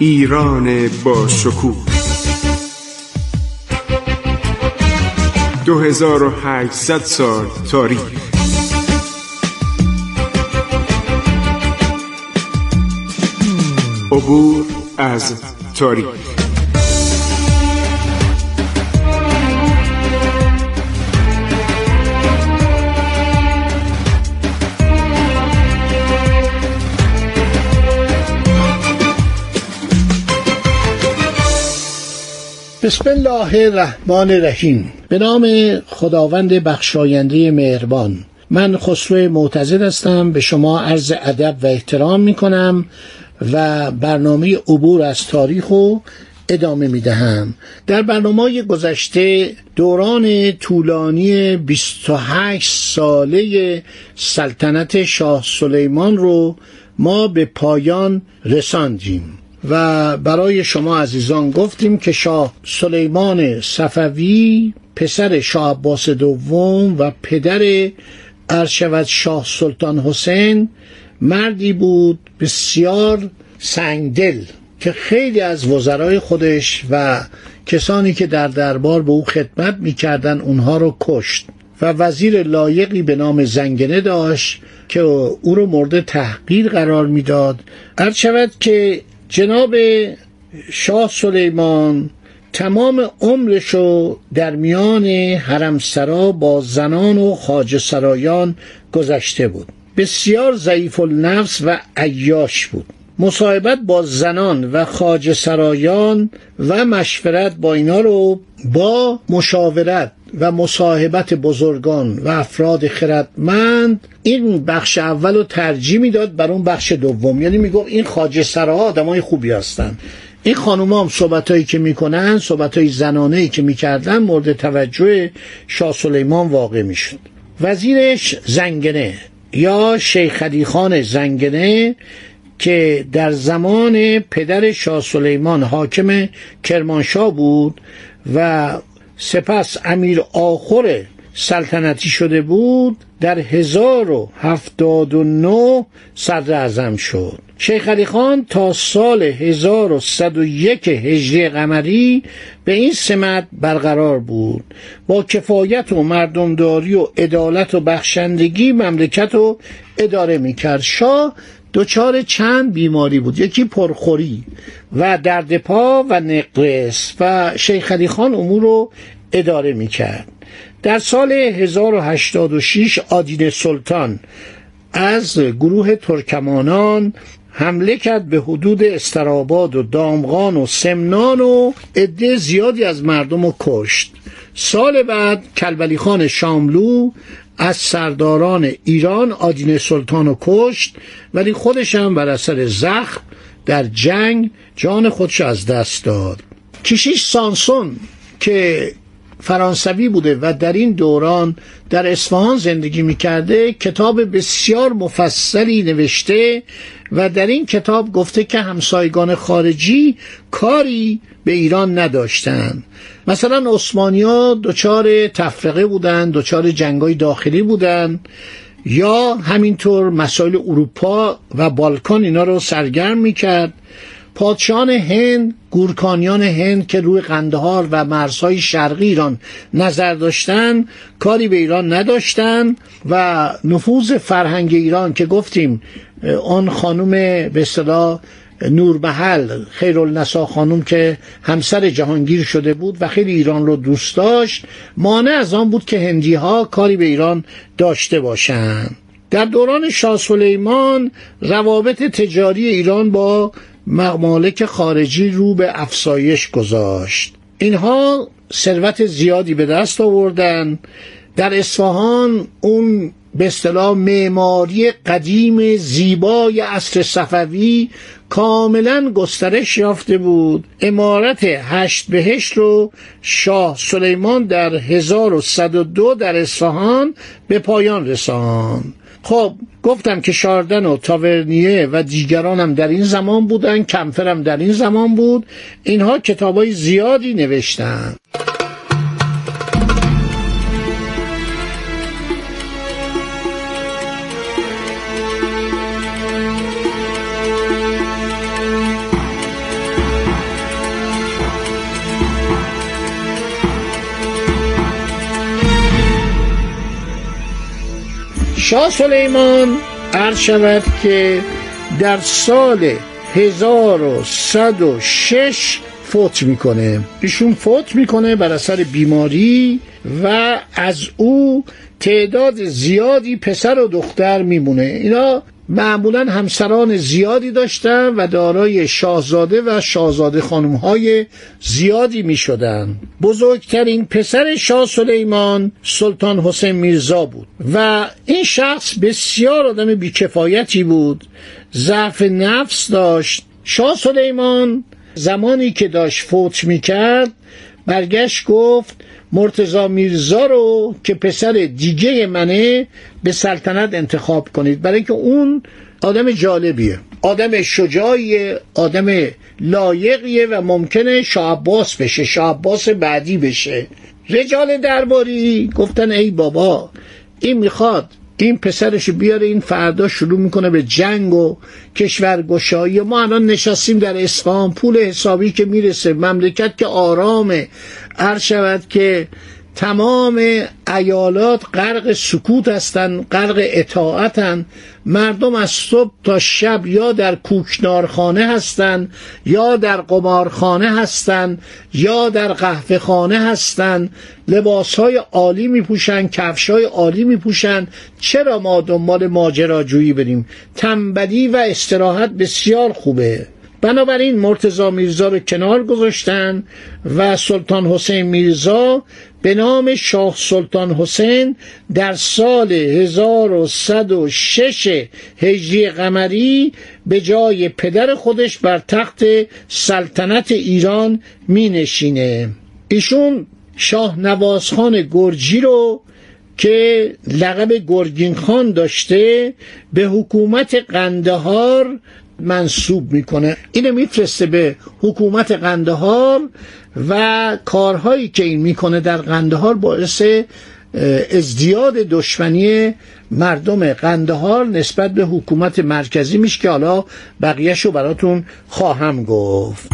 ایران با شکوه 2800 سال تاریخ. عبور از تاریخ. بسم الله الرحمن الرحیم. به نام خداوند بخشاینده مهربان. من خسرو معتضد هستم، به شما عرض ادب و احترام می کنم و برنامه عبور از تاریخ رو ادامه می دهم. در برنامه گذشته دوران طولانی 28 ساله سلطنت شاه سلیمان رو ما به پایان رساندیم و برای شما عزیزان گفتیم که شاه سلیمان صفوی پسر شاه عباس دوم و پدر ارشد شاه سلطان حسین مردی بود بسیار سنگدل که خیلی از وزرای خودش و کسانی که در دربار به او خدمت می‌کردند اونها رو کشت و وزیر لایقی به نام زنگنه داشت که او رو مورد تحقیر قرار میداد. هرچند که جناب شاه سلیمان تمام عمرشو در میان حرمسرا با زنان و خواجه سرایان گذشته بود، بسیار ضعیف النفس و عیاش بود. مصاحبت با زنان و خواجه سرایان و مشورت با اینا رو با مشاورت و مصاحبت بزرگان و افراد خردمند این بخش اول رو ترجیح میداد بر اون بخش دوم. یعنی میگفت این خواجه سراها آدمای خوبی هستن، این خانوما هم صحبتایی که میکنن، صحبتای زنانه‌ای که میکردن مورد توجه شاه سلیمان واقع میشد. وزیرش زنگنه یا شیخ علی خان زنگنه که در زمان پدر شاه سلیمان حاکم کرمانشاه بود و سپس امیر آخر سلطنتی شده بود، در 1079 صدر اعظم شد. شیخ علی خان تا سال 1101 هجری قمری به این سمت برقرار بود. با کفایت و مردمداری و عدالت و بخشندگی مملکت رو اداره میکرد. شاه دچار چند بیماری بود، یکی پرخوری و درد پا و نقرس و شیخ علی خان امور رو اداره میکرد. در سال 1086 آدید سلطان از گروه ترکمانان حمله کرد به حدود استراباد و دامغان و سمنان و عده زیادی از مردم رو کشت. سال بعد کلبلی خان شاملو از سرداران ایران آدینه سلطان رو کشت، ولی خودش هم بر اثر زخم در جنگ جان خودش از دست داد. کشیش سانسون که فرانسوی بوده و در این دوران در اصفهان زندگی میکرده کتاب بسیار مفصلی نوشته و در این کتاب گفته که همسایگان خارجی کاری به ایران نداشتند. مثلا عثمانی‌ها دچار تفرقه بودند، دچار جنگ‌های داخلی بودند، یا همینطور مسائل اروپا و بالکان اینا رو سرگرم میکرد. پادشاهان هند، گورکانیان هند که روی قندهار و مرزهای شرقی ایران نظر داشتند کاری به ایران نداشتند و نفوذ فرهنگ ایران که گفتیم آن خانم به اصطلاح نوربهال خیرالنسا خانم که همسر جهانگیر شده بود و خیلی ایران رو دوست داشت، مانع از آن بود که هندی ها کاری به ایران داشته باشند. در دوران شاه سلیمان روابط تجاری ایران با ممالک خارجی رو به افزایش گذاشت. اینها ثروت زیادی به دست آوردن. در اصفهان اون به اصطلاح معماری قدیم زیبای عصر صفوی کاملا گسترش یافته بود. عمارت هشت بهشت رو شاه سلیمان در 1102 در اصفهان به پایان رساند. خب گفتم که شاردن و تاورنیه و دیگران هم در این زمان بودن، کمفر هم در این زمان بود. اینها کتابای زیادی نوشتن. شاه سلیمان عرض شود که در سال 1106 فوت میکنه. ایشون فوت میکنه بر اثر بیماری و از او تعداد زیادی پسر و دختر میمونه. اینا معمولا همسران زیادی داشتن و دارای شاهزاده و شاهزاده خانمهای زیادی می شدن. بزرگترین پسر شاه سلیمان سلطان حسین میرزا بود و این شخص بسیار آدم بیکفایتی بود، ضعف نفس داشت. شاه سلیمان زمانی که داشت فوت می کرد برگشت گفت مرتضی میرزا رو که پسر دیگه منه به سلطنت انتخاب کنید، برای که اون آدم جالبیه، آدم شجاعیه، آدم لایقیه و ممکنه شاه عباس بشه، شاه عباس بعدی بشه. رجال درباری گفتن ای بابا این میخواد این پسرشو بیاره، این فردا شروع میکنه به جنگ و کشورگشایی، ما الان نشستیم در اصفهان، پول حسابی که میرسه، مملکت که آرامه. عرض شود که تمام ایالات غرق سکوت هستن، غرق اطاعتن، مردم از صبح تا شب یا در کوکنارخانه هستن، یا در قمارخانه هستن، یا در قهوه خانه هستن، لباسهای عالی میپوشن، کفشهای عالی میپوشن. چرا ما دنبال ماجراجویی بریم؟ تنبلی و استراحت بسیار خوبه. بنابراین مرتضی میرزا رو کنار گذاشتن و سلطان حسین میرزا به نام شاه سلطان حسین در سال 1106 هجری قمری به جای پدر خودش بر تخت سلطنت ایران می نشینه. ایشون شاه نواسخان گرجی رو که لقب گورگین خان داشته به حکومت قندهار منصوب میکنه. اینو میفرسته به حکومت قندهار و کارهایی که این میکنه در قندهار باعث ازدیاد دشمنی مردم قندهار نسبت به حکومت مرکزی میشه که حالا بقیهشو براتون خواهم گفت.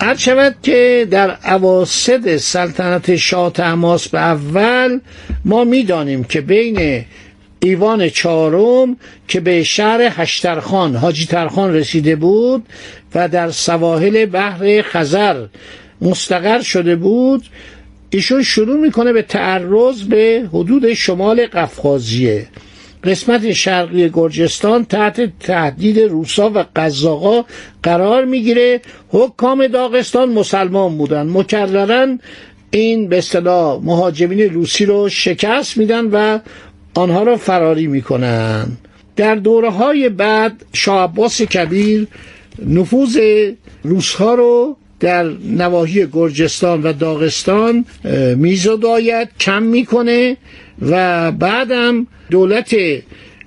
عرض شود که در اواسط سلطنت شاه طهماسب اول ما میدانیم که بین ایوان چهارم که به شهر هشترخان حاجی ترخان رسیده بود و در سواحل بحر خزر مستقر شده بود، ایشون شروع میکنه به تعرض به حدود شمال قفقازیه. قسمت شرقی گرجستان تحت تهدید روسا و قزاقا قرار میگیره. حکام داغستان مسلمان بودن، مکررن این به اصطلاح مهاجمین روسی رو شکست میدن و آنها رو فراری میکنن. در دوره‌های بعد شاه عباس کبیر نفوذ روس‌ها رو در نواحی گرجستان و داغستان میزداید کم میکنه و بعدم دولت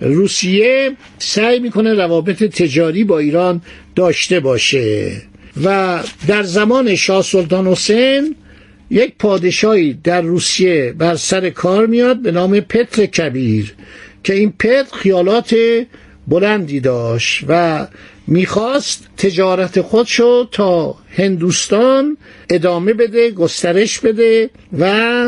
روسیه سعی میکنه روابط تجاری با ایران داشته باشه. و در زمان شاه سلطان حسین یک پادشاهی در روسیه بر سر کار میاد به نام پتر کبیر که این پتر خیالات بلندی داشت و میخواست تجارت خودشو تا هندوستان ادامه بده، گسترش بده و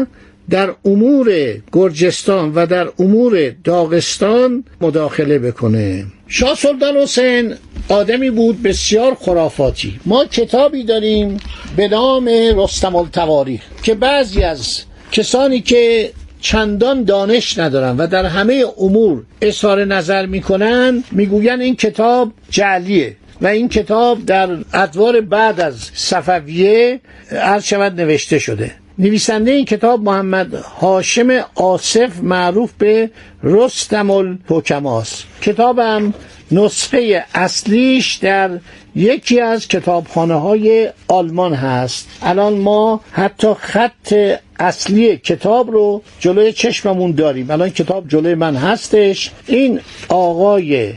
در امور گرجستان و در امور داغستان مداخله بکنه. شاه سلطان حسین آدمی بود بسیار خرافاتی. ما کتابی داریم به نام رستمال تواریخ که بعضی از کسانی که چندان دانش ندارن و در همه امور اظهار نظر میکنن میگوین این کتاب جعلیه و این کتاب در ادوار بعد از صفویه عرض شود نوشته شده. نویسنده این کتاب محمد حاشم آصف معروف به رستمال حکماست. کتابم نسخه اصلیش در یکی از کتابخانه های آلمان هست. الان ما حتی خط اصلی کتاب رو جلوی چشممون داریم، الان کتاب جلوی من هستش. این آقای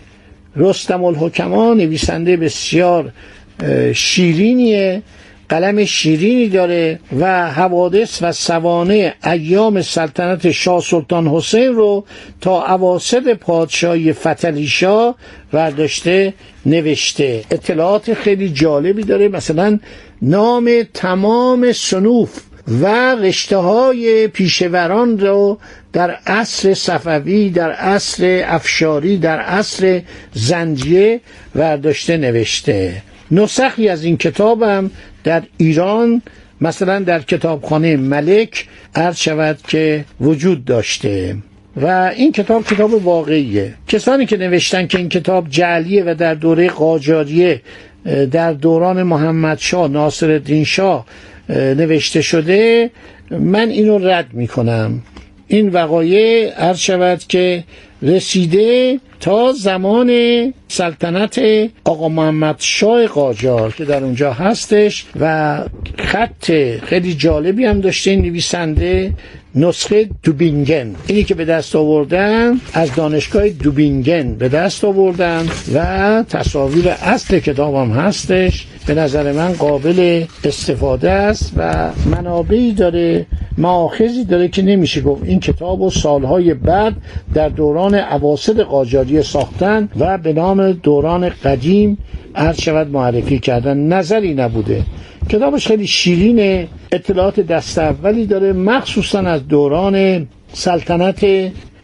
رستم الحکما نویسنده بسیار شیرینیه، قلم شیرینی داره و حوادث و سوانه ایام سلطنت شاه سلطان حسین رو تا اواسط پادشاهی فتحعلی شاه برداشته نوشته. اطلاعات خیلی جالبی داره، مثلا نام تمام صنوف و رشته های پیشوران رو در عصر صفوی، در عصر افشاری، در عصر زنجیه برداشته نوشته. نسخی از این کتابم در ایران مثلا در کتابخانه ملک عرض شود که وجود داشته و این کتاب کتاب واقعیه. کسانی که نوشتن که این کتاب جعلیه و در دوره قاجاریه در دوران محمدشاه ناصرالدین شاه نوشته شده، من اینو رد میکنم. این وقایع عرض شود که رسیده تا زمان سلطنت آقا محمد شاه قاجار که در اونجا هستش و خط خیلی جالبی هم داشته این نویسنده، نسخه دوبینگن. اینی که به دست آوردن از دانشگاه دوبینگن به دست آوردن و تصاویر اصل کتابم هستش. به نظر من قابل استفاده است و منابعی داره، مآخذی داره که نمیشه گفت این کتابو سالهای بعد در دوران اواسط قاجاری ساختن و به نام دوران قدیم عرض شود معرفی کردن. نظری نبوده. کتابش خیلی شیرینه، اطلاعات دست اولی داره، مخصوصا از دوران سلطنت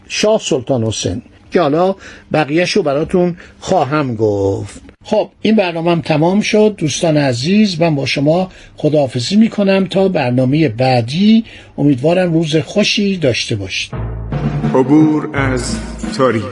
شاه سلطان حسین که حالا بقیهشو براتون خواهم گفت. خب این برنامه‌ام تمام شد. دوستان عزیز، من با شما خداحافظی میکنم تا برنامه بعدی. امیدوارم روز خوشی داشته باشید. عبور از تاریخ.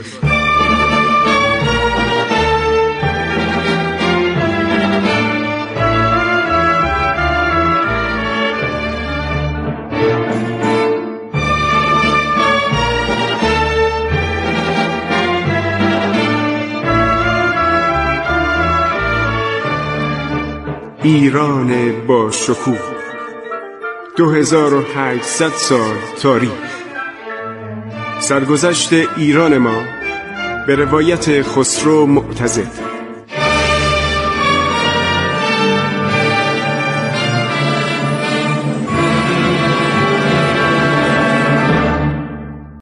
ایران با شکوه، 2800 سال تاریخ. سرگذشت ایران ما به روایت خسرو معتضد.